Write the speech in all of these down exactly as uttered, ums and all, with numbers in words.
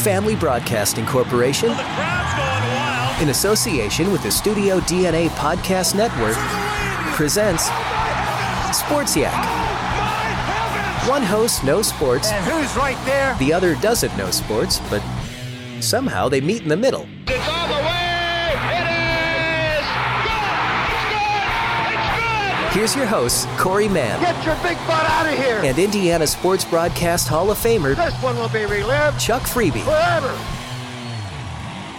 Family Broadcasting Corporation, well, the crowd's going wild. In association with the Studio D N A Podcast Network, presents Sports Yak. One host knows sports, and who's right there? The other doesn't know sports, but somehow they meet in the middle. It's all the way! It is! Good! It's good! It's good! Here's your hosts, Corey Mann. Get your big butt out of here! And Indiana Sports Broadcast Hall of Famer. This one will be relived. Chuck Freebie. Forever!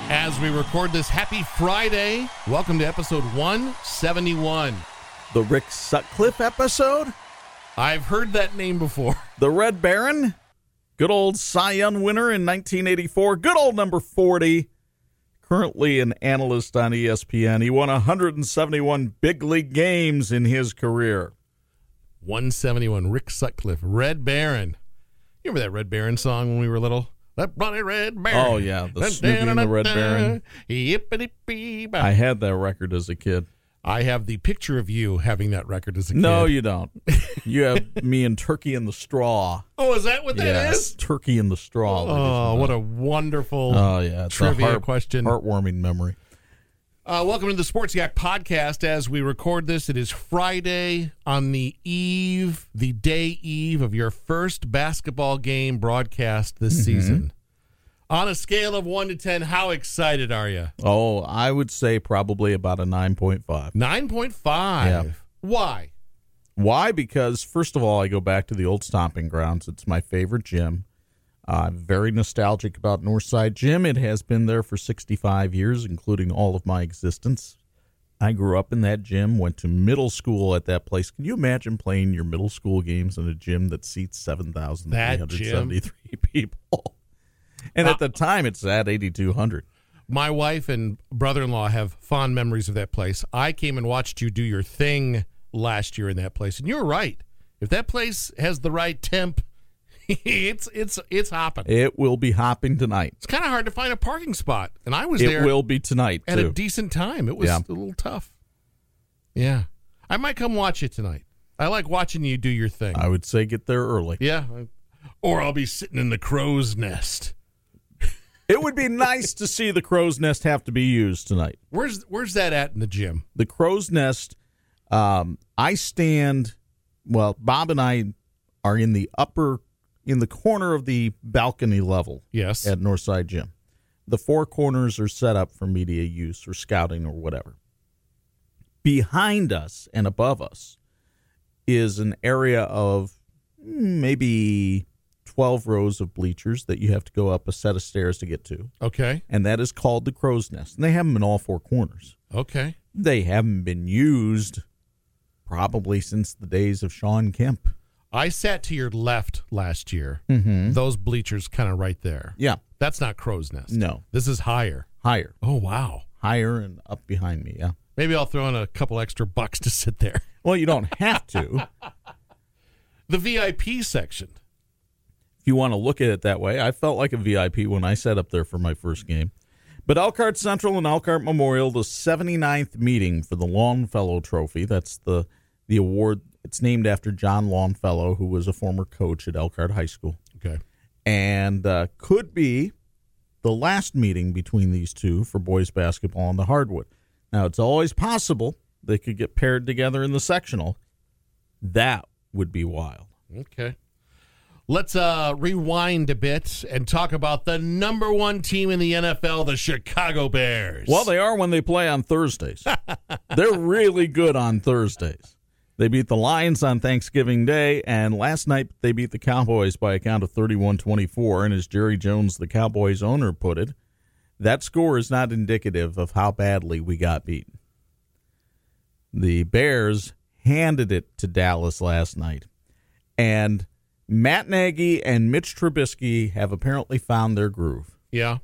As we record this, happy Friday. Welcome to episode one seventy-one. The Rick Sutcliffe episode? I've heard that name before. The Red Baron, good old Cy Young winner in nineteen eighty-four, good old number forty, currently an analyst on E S P N. He won one hundred seventy-one big league games in his career. one seventy-one, Rick Sutcliffe, Red Baron. You remember that Red Baron song when we were little? That bloody Red Baron. Oh, yeah, the Snoopy and the Red Baron. I had that record as a kid. I have the picture of you having that record as a kid. No, you don't. You have me and Turkey in the Straw. Oh, is that what that yeah, is? Turkey in the Straw. Oh, what a wonderful oh, yeah, trivia heart, question. Heartwarming memory. Uh, welcome to the Sports Yak Podcast. As we record this, it is Friday on the eve, the day eve of your first basketball game broadcast this mm-hmm. season. On a scale of one to ten, how excited are you? Oh, I would say probably about a nine point five. nine point five? Yeah. Why? Why? Because, first of all, I go back to the old stomping grounds. It's my favorite gym. Uh, I'm very nostalgic about Northside Gym. It has been there for sixty-five years, including all of my existence. I grew up in that gym, went to middle school at that place. Can you imagine playing your middle school games in a gym that seats seven thousand three hundred seventy-three people? And at the time, it's at eighty-two hundred. My wife and brother-in-law have fond memories of that place. I came and watched you do your thing last year in that place, and you're right. If that place has the right temp, it's it's it's hopping. It will be hopping tonight. It's kind of hard to find a parking spot, and I was it there. It will be tonight, at too. a decent time. It was yeah. a little tough. Yeah. I might come watch it tonight. I like watching you do your thing. I would say get there early. Yeah. Or I'll be sitting in the crow's nest. It would be nice to see the crow's nest have to be used tonight. Where's where's that at in the gym? The crow's nest, um, I stand, well, Bob and I are in the upper, in the corner of the balcony level yes. at Northside Gym. The four corners are set up for media use or scouting or whatever. Behind us and above us is an area of maybe twelve rows of bleachers that you have to go up a set of stairs to get to. Okay. And that is called the crow's nest. And they have them in all four corners. Okay. They haven't been used probably since the days of Sean Kemp. I sat to your left last year. Mm-hmm. Those bleachers kind of right there. Yeah. That's not crow's nest. No. This is higher. Higher. Oh, wow. Higher and up behind me, yeah. Maybe I'll throw in a couple extra bucks to sit there. Well, you don't have to. The V I P section. If you want to look at it that way, I felt like a V I P when I sat up there for my first game. But Elkhart Central and Elkhart Memorial, the seventy-ninth meeting for the Longfellow Trophy. That's the the award. It's named after John Longfellow, who was a former coach at Elkhart High School. Okay. And uh, could be the last meeting between these two for boys basketball on the hardwood. Now, it's always possible they could get paired together in the sectional. That would be wild. Okay. Let's uh, rewind a bit and talk about the number one team in the N F L, the Chicago Bears. Well, they are when they play on Thursdays. They're really good on Thursdays. They beat the Lions on Thanksgiving Day, and last night they beat the Cowboys by a count of thirty-one twenty-four, and as Jerry Jones, the Cowboys owner, put it, that score is not indicative of how badly we got beat. The Bears handed it to Dallas last night, and Matt Nagy and Mitch Trubisky have apparently found their groove. Yeah.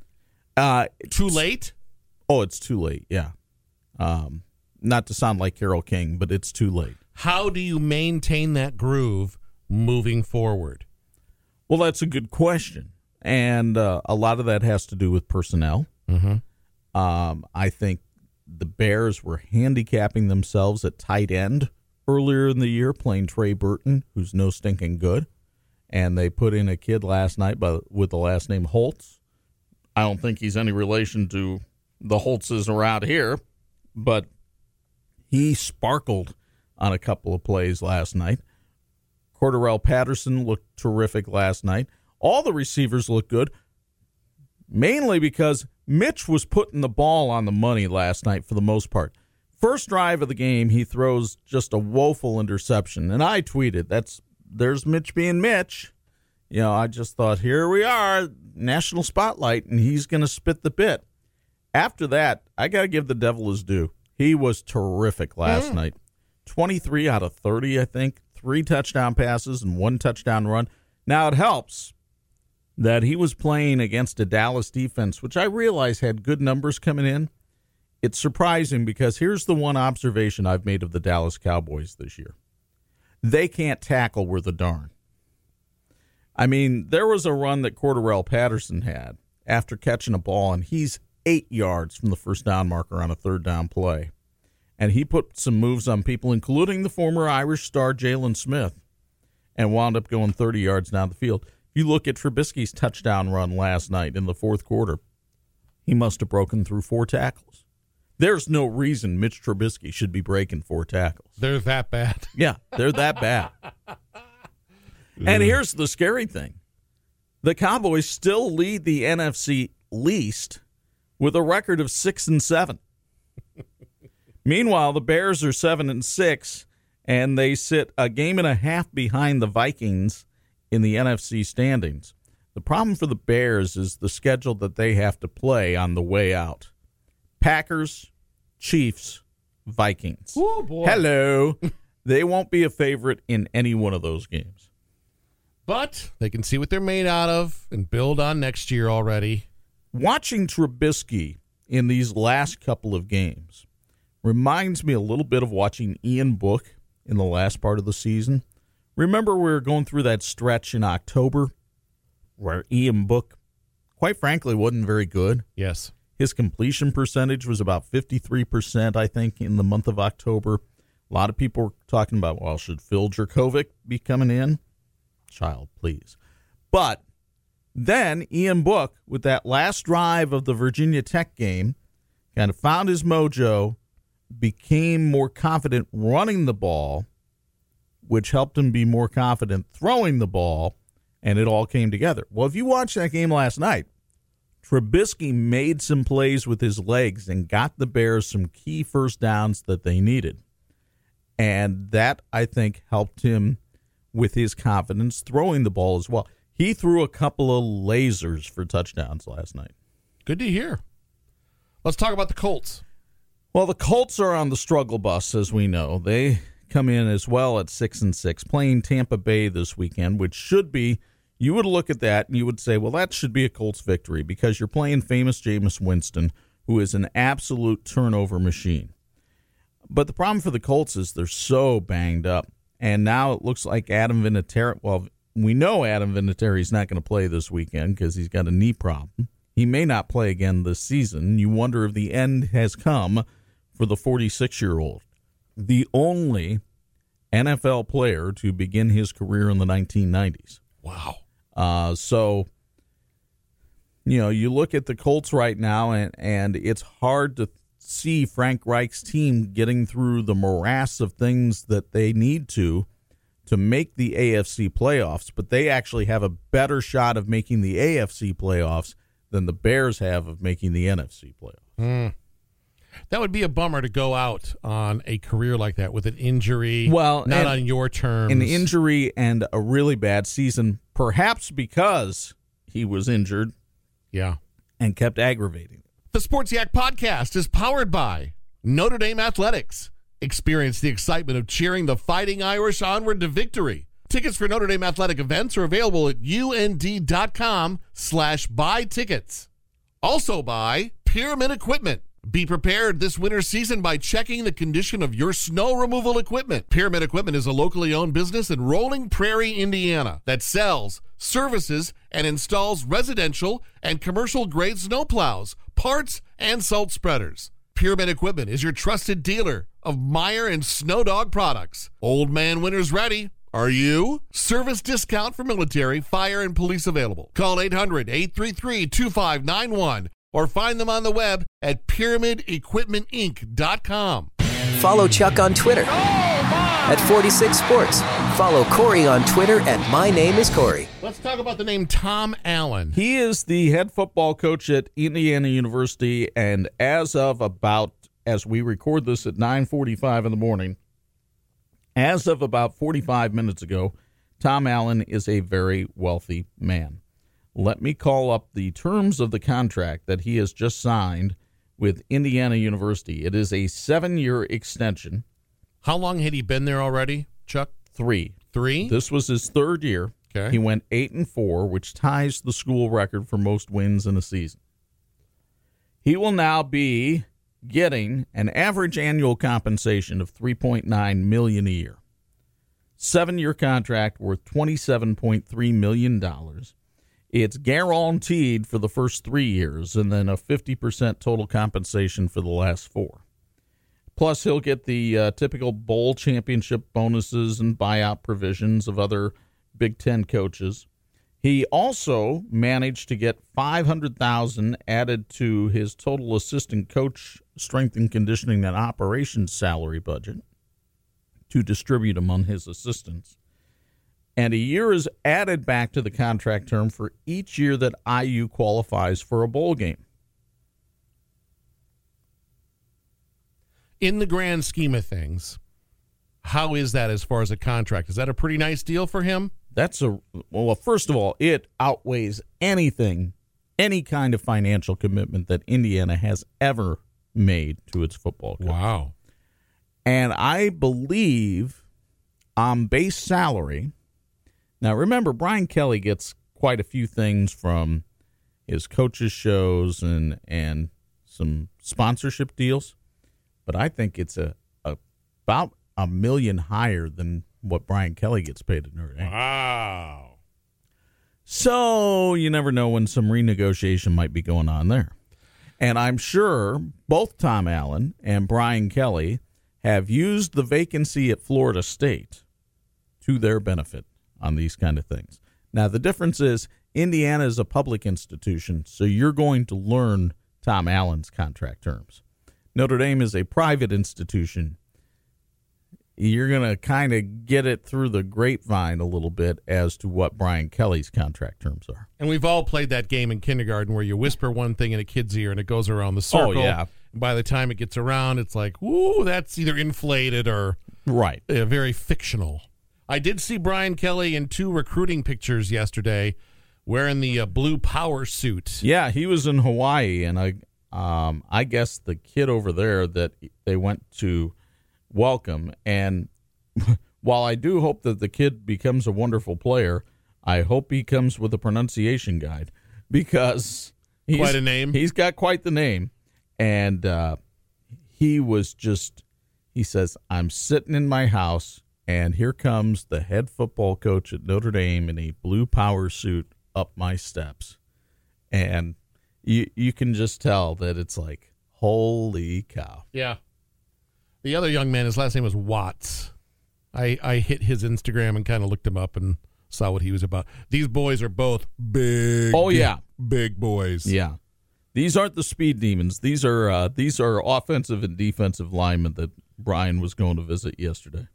Uh, too late? Oh, it's too late, yeah. Um, not to sound like Carole King, but it's too late. How do you maintain that groove moving forward? Well, that's a good question. And uh, a lot of that has to do with personnel. Mm-hmm. Um, I think the Bears were handicapping themselves at tight end earlier in the year, playing Trey Burton, who's no stinking good. And they put in a kid last night by, with the last name Holtz. I don't think he's any relation to the Holtzes around here, but he sparkled on a couple of plays last night. Cordarrelle Patterson looked terrific last night. All the receivers looked good, mainly because Mitch was putting the ball on the money last night for the most part. First drive of the game, he throws just a woeful interception, and I tweeted, "That's there's Mitch being Mitch." You know, I just thought, here we are, national spotlight, and he's going to spit the bit. After that, I got to give the devil his due. He was terrific last mm. night. twenty-three out of thirty, I think, three touchdown passes and one touchdown run. Now, it helps that he was playing against a Dallas defense, which I realize had good numbers coming in. It's surprising because here's the one observation I've made of the Dallas Cowboys this year. They can't tackle worth a darn. I mean, there was a run that Cordarrelle Patterson had after catching a ball, and he's eight yards from the first down marker on a third down play. And he put some moves on people, including the former Irish star Jalen Smith, and wound up going thirty yards down the field. If you look at Trubisky's touchdown run last night in the fourth quarter, he must have broken through four tackles. There's no reason Mitch Trubisky should be breaking four tackles. They're that bad. Yeah, they're that bad. And here's the scary thing. The Cowboys still lead the N F C least with a record of six and seven. Meanwhile, the Bears are seven and six. And they sit a game and a half behind the Vikings in the N F C standings. The problem for the Bears is the schedule that they have to play on the way out. Packers, Chiefs, Vikings. Oh, boy. Hello. They won't be a favorite in any one of those games. But they can see what they're made out of and build on next year already. Watching Trubisky in these last couple of games reminds me a little bit of watching Ian Book in the last part of the season. Remember, we were going through that stretch in October where Ian Book, quite frankly, wasn't very good. Yes. His completion percentage was about fifty-three percent, I think, in the month of October. A lot of people were talking about, well, should Phil Jurkovec be coming in? Child, please. But then Ian Book, with that last drive of the Virginia Tech game, kind of found his mojo, became more confident running the ball, which helped him be more confident throwing the ball, and it all came together. Well, if you watched that game last night, Trubisky made some plays with his legs and got the Bears some key first downs that they needed. And that, I think, helped him with his confidence throwing the ball as well. He threw a couple of lasers for touchdowns last night. Good to hear. Let's talk about the Colts. Well, the Colts are on the struggle bus, as we know. They come in as well at six and six, playing Tampa Bay this weekend, which should be, you would look at that and you would say, well, that should be a Colts victory because you're playing famous Jameis Winston, who is an absolute turnover machine. But the problem for the Colts is they're so banged up, and now it looks like Adam Vinatieri, well, we know Adam Vinatieri is not going to play this weekend because he's got a knee problem. He may not play again this season. You wonder if the end has come for the forty-six-year-old, the only N F L player to begin his career in the nineteen nineties. Wow. Uh, so, you know, you look at the Colts right now, and, and it's hard to see Frank Reich's team getting through the morass of things that they need to to make the A F C playoffs, but they actually have a better shot of making the A F C playoffs than the Bears have of making the N F C playoffs. Mm. That would be a bummer to go out on a career like that with an injury, well, not on your terms. An injury and a really bad season, perhaps because he was injured yeah, and kept aggravating. The Sports Yak podcast is powered by Notre Dame Athletics. Experience the excitement of cheering the Fighting Irish onward to victory. Tickets for Notre Dame athletic events are available at und.com slash buy tickets. Also by Pyramid Equipment. Be prepared this winter season by checking the condition of your snow removal equipment. Pyramid Equipment is a locally owned business in Rolling Prairie, Indiana, that sells, services, and installs residential and commercial-grade snowplows, parts, and salt spreaders. Pyramid Equipment is your trusted dealer of Meyer and Snow Dog products. Old man winter's ready. Are you? Service discount for military, fire, and police available. Call eight hundred, eight three three, two five nine one or find them on the web at pyramid equipment inc dot com. Follow Chuck on Twitter oh, at forty-six sports. Follow Corey on Twitter at mynameiscorey. Let's talk about the name Tom Allen. He is the head football coach at Indiana University, and as of about, as we record this at nine forty-five in the morning, as of about forty-five minutes ago, Tom Allen is a very wealthy man. Let me call up the terms of the contract that he has just signed with Indiana University. It is a seven-year extension. How long had he been there already, Chuck? Three. Three? This was his third year. Okay. He went eight and four, which ties the school record for most wins in a season. He will now be getting an average annual compensation of three point nine million dollars a year. Seven-year contract worth twenty-seven point three million dollars. It's guaranteed for the first three years and then a fifty percent total compensation for the last four. Plus, he'll get the uh, typical bowl championship bonuses and buyout provisions of other Big Ten coaches. He also managed to get five hundred thousand dollars added to his total assistant coach strength and conditioning and operations salary budget to distribute among his assistants. And a year is added back to the contract term for each year that I U qualifies for a bowl game. In the grand scheme of things, how is that as far as a contract? Is that a pretty nice deal for him? That's a, well, first of all, it outweighs anything, any kind of financial commitment that Indiana has ever made to its football coach. Wow. And I believe on base salary... Now, remember, Brian Kelly gets quite a few things from his coaches' shows and and some sponsorship deals, but I think it's a, a about a million higher than what Brian Kelly gets paid at Notre Dame. Wow. So you never know when some renegotiation might be going on there. And I'm sure both Tom Allen and Brian Kelly have used the vacancy at Florida State to their benefit on these kind of things. Now, the difference is Indiana is a public institution, so you're going to learn Tom Allen's contract terms. Notre Dame is a private institution. You're going to kind of get it through the grapevine a little bit as to what Brian Kelly's contract terms are. And we've all played that game in kindergarten where you whisper one thing in a kid's ear and it goes around the circle. Oh, yeah. And by the time it gets around, it's like, ooh, that's either inflated or right. Uh, very fictional. I did see Brian Kelly in two recruiting pictures yesterday wearing the uh, blue power suit. Yeah, he was in Hawaii, and I um, I guess the kid over there that they went to welcome. And while I do hope that the kid becomes a wonderful player, I hope he comes with a pronunciation guide because he's, quite a name. He's got quite the name. And uh, he was just, he says, I'm sitting in my house, and here comes the head football coach at Notre Dame in a blue power suit up my steps. And you you can just tell that it's like, holy cow. Yeah. The other young man, his last name was Watts. I, I hit his Instagram and kind of looked him up and saw what he was about. These boys are both big. Oh, yeah. Big boys. Yeah. These aren't the speed demons. These are uh, these are offensive and defensive linemen that Brian was going to visit yesterday.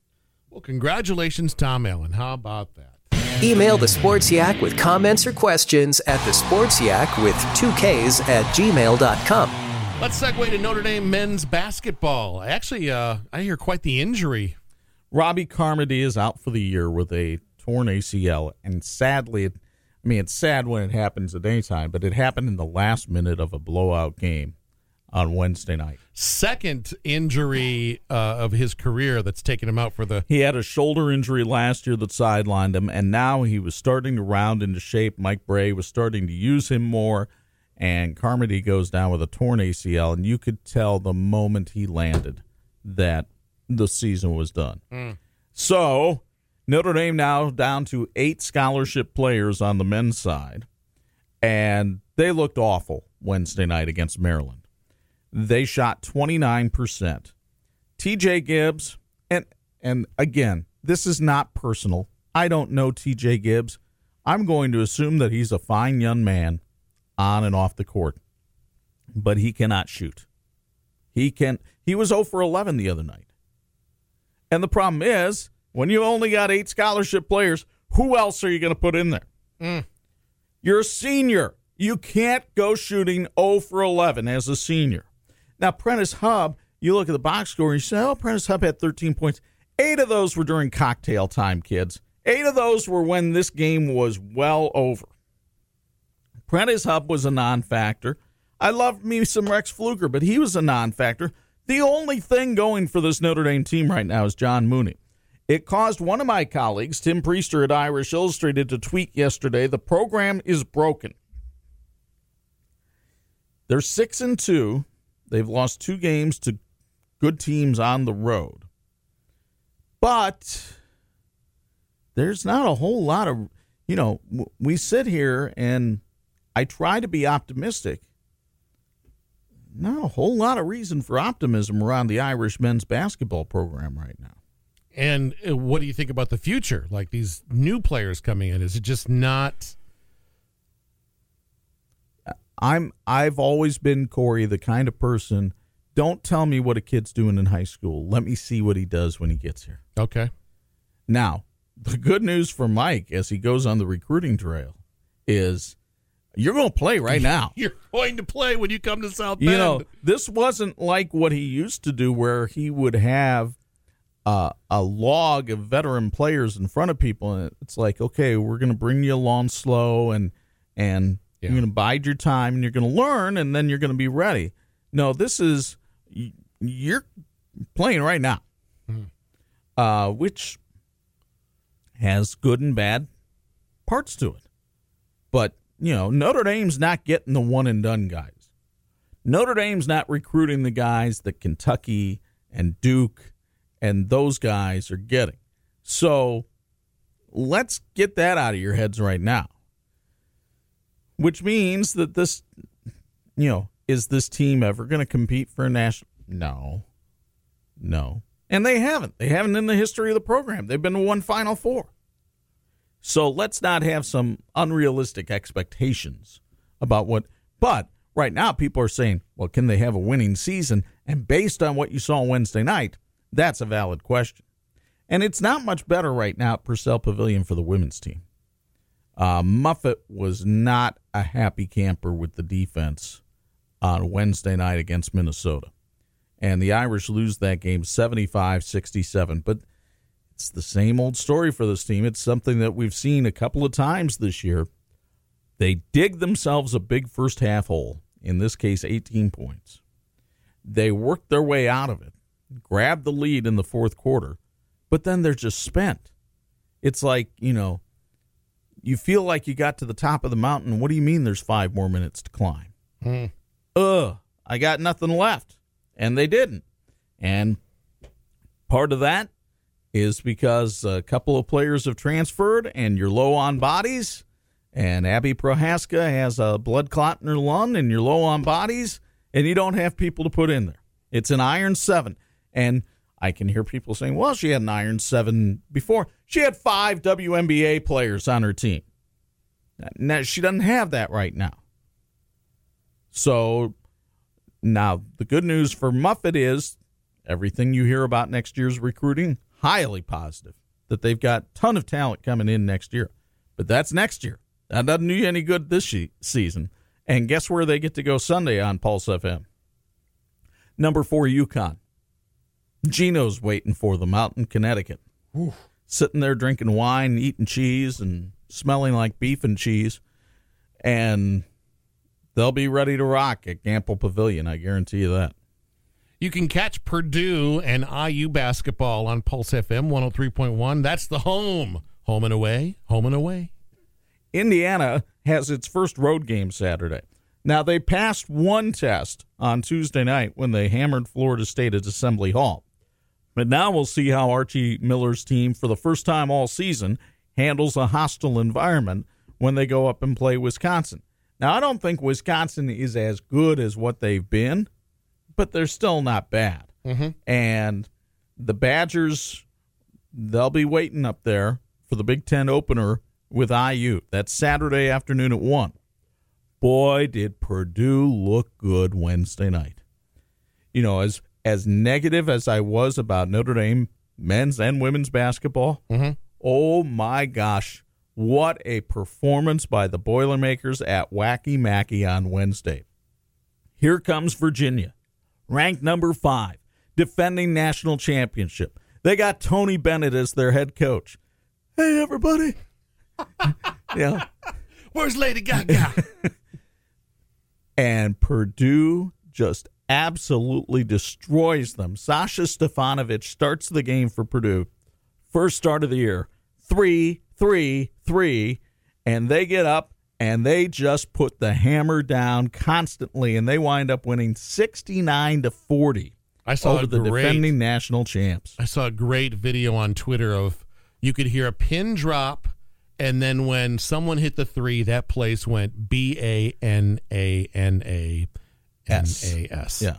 Well, congratulations, Tom Allen. How about that? Email the Sports Yak with comments or questions at thesportsyak with two Ks at gmail dot com. Let's segue to Notre Dame men's basketball. Actually, uh, I hear quite the injury. Robbie Carmody is out for the year with a torn A C L, and sadly, I mean, it's sad when it happens at any time, but it happened in the last minute of a blowout game. on Wednesday night. Second injury uh, of his career that's taken him out for the... He had a shoulder injury last year that sidelined him, and now he was starting to round into shape. Mike Bray was starting to use him more, and Carmody goes down with a torn A C L, and you could tell the moment he landed that the season was done. Mm. So Notre Dame now down to eight scholarship players on the men's side, and they looked awful Wednesday night against Maryland. They shot twenty-nine percent. T J. Gibbs, and and again, this is not personal. I don't know T J. Gibbs. I'm going to assume that he's a fine young man on and off the court, but he cannot shoot. He can. He was zero for eleven the other night. And the problem is, when you only got eight scholarship players, who else are you going to put in there? Mm. You're a senior. You can't go shooting zero for eleven as a senior. Now, Prentice Hub, you look at the box score and you say, oh, Prentice Hub had thirteen points. Eight of those were during cocktail time, kids. Eight of those were when this game was well over. Prentice Hub was a non-factor. I love me some Rex Fluker, but he was a non-factor. The only thing going for this Notre Dame team right now is John Mooney. It caused one of my colleagues, Tim Priester at Irish Illustrated, to tweet yesterday, the program is broken. They're six and two. They've lost two games to good teams on the road. But there's not a whole lot of, you know, we sit here and I try to be optimistic. Not a whole lot of reason for optimism around the Irish men's basketball program right now. And what do you think about the future? Like these new players coming in, is it just not... I'm, I've always been, Corey, the kind of person, don't tell me what a kid's doing in high school. Let me see what he does when he gets here. Okay. Now, the good news for Mike as he goes on the recruiting trail is you're going to play right now. You're going to play when you come to South Bend. You know, this wasn't like what he used to do where he would have uh, a log of veteran players in front of people. And it's like, okay, we're going to bring you along slow and and – Yeah. You're going to bide your time, and you're going to learn, and then you're going to be ready. No, this is – you're playing right now, mm-hmm. uh, which has good and bad parts to it. But, you know, Notre Dame's not getting the one-and-done guys. Notre Dame's not recruiting the guys that Kentucky and Duke and those guys are getting. So let's get that out of your heads right now. Which means that this, you know, is this team ever going to compete for a national? No. No. And they haven't. They haven't in the history of the program. They've been to one Final Four. So let's not have some unrealistic expectations about what. But right now people are saying, well, can they have a winning season? And based on what you saw Wednesday night, that's a valid question. And it's not much better right now at Purcell Pavilion for the women's team. Uh, Muffet was not a happy camper with the defense on Wednesday night against Minnesota. And the Irish lose that game seventy-five sixty-seven. But it's the same old story for this team. It's something that we've seen a couple of times this year. They dig themselves a big first half hole, in this case eighteen points. They work their way out of it, grab the lead in the fourth quarter, but then they're just spent. It's like, you know, you feel like you got to the top of the mountain. What do you mean there's five more minutes to climb? Mm. Ugh, I got nothing left. And they didn't. And part of that is because a couple of players have transferred and you're low on bodies. And Abby Prohaska has a blood clot in her lung and you're low on bodies. And you don't have people to put in there. It's an iron seven. And I can hear people saying, well, she had an iron seven before. She had five W N B A players on her team. Now, she doesn't have that right now. So now the good news for Muffet is everything you hear about next year's recruiting, highly positive, that they've got a ton of talent coming in next year. But that's next year. That doesn't do you any good this she- season. And guess where they get to go Sunday on Pulse F M? Number four, UConn. Gino's waiting for them out in Connecticut. Oof. Sitting there drinking wine, eating cheese, and smelling like beef and cheese. And they'll be ready to rock at Gamble Pavilion. I guarantee you that. You can catch Purdue and I U basketball on Pulse F M one oh three point one. That's the home. Home and away. Home and away. Indiana has its first road game Saturday. Now, they passed one test on Tuesday night when they hammered Florida State at Assembly Hall. But now we'll see how Archie Miller's team, for the first time all season, handles a hostile environment when they go up and play Wisconsin. Now, I don't think Wisconsin is as good as what they've been, but they're still not bad. Mm-hmm. And the Badgers, they'll be waiting up there for the Big Ten opener with I U. That's Saturday afternoon at one. Boy, did Purdue look good Wednesday night. You know, as as negative as I was about Notre Dame men's and women's basketball, mm-hmm. oh my gosh, what a performance by the Boilermakers at Wacky Mackey on Wednesday. Here comes Virginia, ranked number five, defending national championship. They got Tony Bennett as their head coach. Hey, everybody. yeah. Where's Lady Gaga? And Purdue just absolutely destroys them. Sasha Stefanovic starts the game for Purdue. First start of the year, three, three, three, and they get up, and they just put the hammer down constantly, and they wind up winning sixty-nine to forty I saw over the great, defending national champs. I saw a great video on Twitter of you could hear a pin drop, and then when someone hit the three, that place went B A N A N A N A S. Yeah.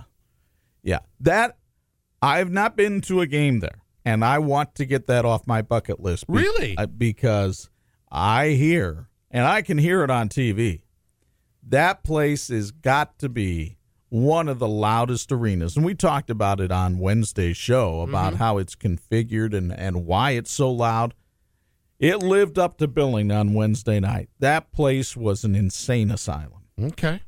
Yeah. That, I've not been to a game there, and I want to get that off my bucket list. Be- really? Uh, because I hear, and I can hear it on T V, that place has got to be one of the loudest arenas. And we talked about it on Wednesday's show about mm-hmm. how it's configured and, and why it's so loud. It lived up to billing on Wednesday night. That place was an insane asylum. Okay.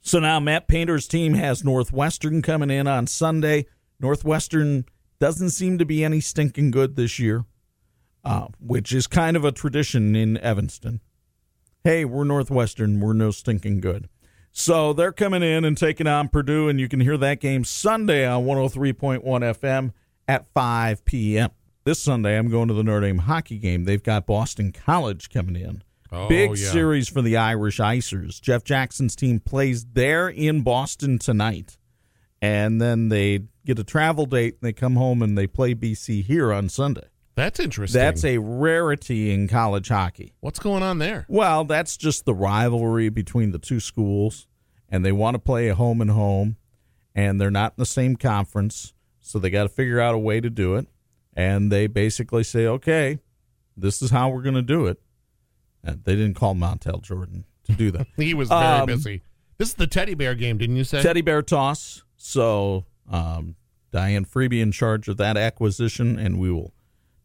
So now Matt Painter's team has Northwestern coming in on Sunday. Northwestern doesn't seem to be any stinking good this year, uh, which is kind of a tradition in Evanston. Hey, we're Northwestern. We're no stinking good. So they're coming in and taking on Purdue, and you can hear that game Sunday on one oh three point one F M at five p.m. This Sunday, I'm going to the Notre Dame hockey game. They've got Boston College coming in. Oh, Big yeah. series for the Irish Icers. Jeff Jackson's team plays there in Boston tonight. And then they get a travel date, and they come home and they play B C here on Sunday. That's interesting. That's a rarity in college hockey. What's going on there? Well, that's just the rivalry between the two schools, and they want to play a home and home, and they're not in the same conference, so they got to figure out a way to do it. And they basically say, okay, this is how we're going to do it. And they didn't call Montel Jordan to do that. He was very um, busy. This is the teddy bear game, didn't you say? Teddy bear toss. So um, Diane Freeby in charge of that acquisition, and we will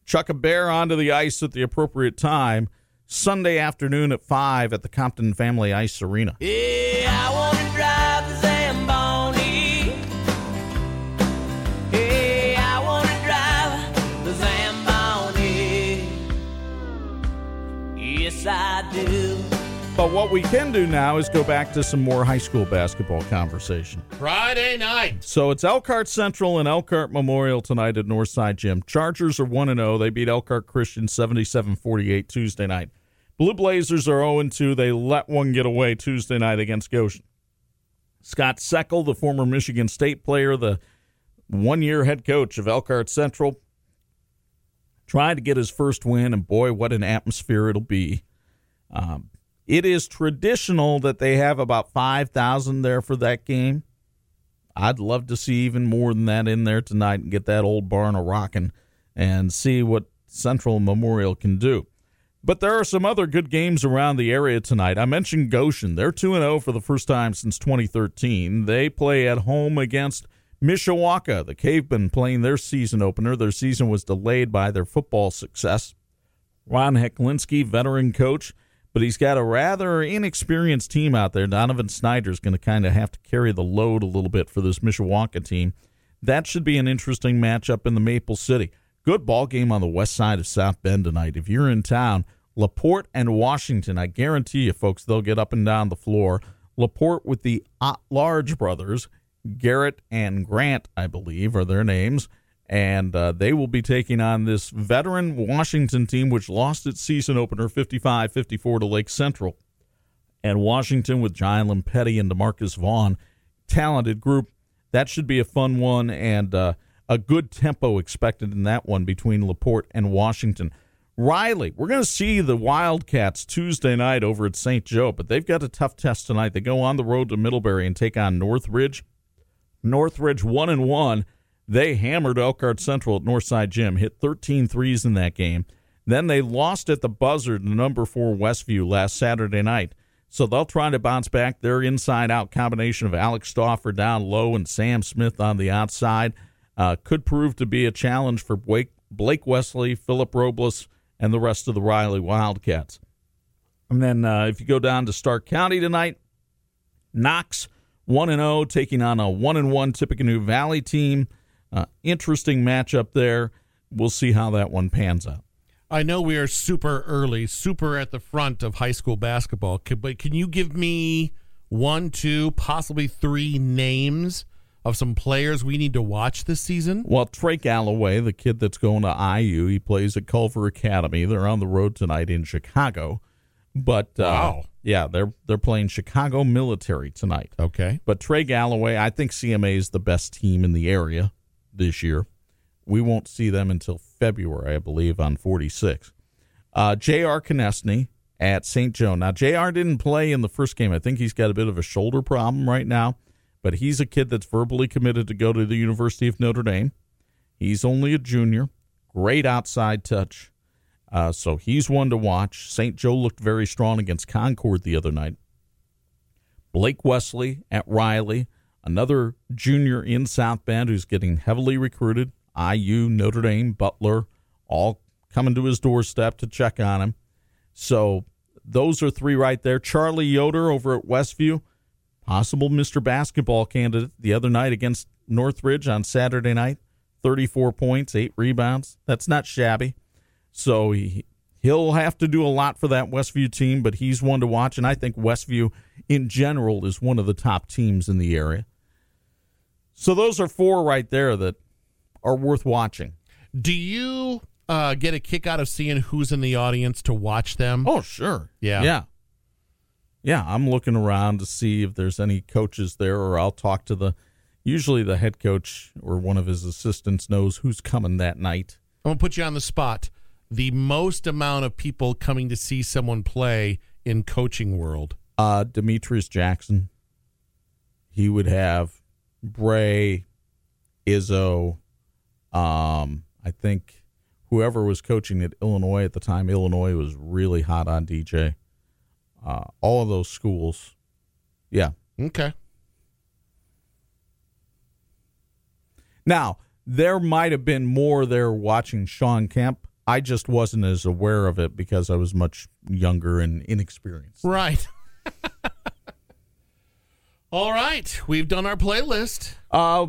chuck a bear onto the ice at the appropriate time Sunday afternoon at five at the Compton Family Ice Arena. Yeah, I want to drive the Zamboni. I do. But what we can do now is go back to some more high school basketball conversation. Friday night. So it's Elkhart Central and Elkhart Memorial tonight at Northside Gym. Chargers are one and oh. They beat Elkhart Christian seventy-seven forty-eight Tuesday night. Blue Blazers are oh and two. They let one get away Tuesday night against Goshen. Scott Seckel, the former Michigan State player, the one-year head coach of Elkhart Central, tried to get his first win, and boy, what an atmosphere it'll be. Um, it is traditional that they have about five thousand there for that game. I'd love to see even more than that in there tonight and get that old barn a-rocking and see what Central Memorial can do. But there are some other good games around the area tonight. I mentioned Goshen. They're two and oh for the first time since twenty thirteen. They play at home against Mishawaka, the Cavemen, playing their season opener. Their season was delayed by their football success. Ron Heklinski, veteran coach, but he's got a rather inexperienced team out there. Donovan Snyder's going to kind of have to carry the load a little bit for this Mishawaka team. That should be an interesting matchup in the Maple City. Good ball game on the west side of South Bend tonight. If you're in town, LaPorte and Washington, I guarantee you, folks, they'll get up and down the floor. Laporte with the Large brothers, Garrett and Grant, I believe, are their names. And uh, they will be taking on this veteran Washington team, which lost its season opener fifty-five fifty-four to Lake Central. And Washington with John Limpetti and DeMarcus Vaughn, talented group. That should be a fun one, and uh, a good tempo expected in that one between Laporte and Washington. Riley, we're going to see the Wildcats Tuesday night over at Saint Joe, but they've got a tough test tonight. They go on the road to Middlebury and take on Northridge. Northridge one and one. They hammered Elkhart Central at Northside Gym, hit thirteen threes in that game. Then they lost at the buzzer to number four Westview last Saturday night. So they'll try to bounce back. Their inside-out combination of Alex Stauffer down low and Sam Smith on the outside uh, could prove to be a challenge for Blake Wesley, Philip Robles, and the rest of the Riley Wildcats. And then uh, if you go down to Stark County tonight, Knox one and oh taking on a one and one Tippecanoe Valley team. Uh, interesting matchup there. We'll see how that one pans out. I know we are super early, super at the front of high school basketball, but can you give me one, two, possibly three names of some players we need to watch this season? Well, Trey Galloway, the kid that's going to I U, he plays at Culver Academy. They're on the road tonight in Chicago. But, uh, wow. yeah, they're they're playing Chicago Military tonight. Okay. But Trey Galloway, I think C M A is the best team in the area this year. We won't see them until February, I believe, on forty-six. Uh, J R Konecny at Saint Joe. Now, J R didn't play in the first game. I think he's got a bit of a shoulder problem right now, but he's a kid that's verbally committed to go to the University of Notre Dame. He's only a junior. Great outside touch. Uh, so he's one to watch. Saint Joe looked very strong against Concord the other night. Blake Wesley at Riley, another junior in South Bend who's getting heavily recruited. I U, Notre Dame, Butler, all coming to his doorstep to check on him. So those are three right there. Charlie Yoder over at Westview, possible Mister Basketball candidate the other night against Northridge on Saturday night, thirty-four points, eight rebounds. That's not shabby. So he, he'll have to do a lot for that Westview team, but he's one to watch, and I think Westview in general is one of the top teams in the area. So those are four right there that are worth watching. Do you uh, get a kick out of seeing who's in the audience to watch them? Oh, sure. Yeah. Yeah. Yeah, I'm looking around to see if there's any coaches there, or I'll talk to the, usually the head coach or one of his assistants knows who's coming that night. I'm going to put you on the spot. The most amount of people coming to see someone play in coaching world. Uh, Demetrius Jackson. He would have Bray, Izzo, Um, I think whoever was coaching at Illinois at the time, Illinois was really hot on D J. Uh, all of those schools. Yeah. Okay. Now, there might have been more there watching Sean Kemp. I just wasn't as aware of it because I was much younger and inexperienced. Right. All right. We've done our playlist. Uh,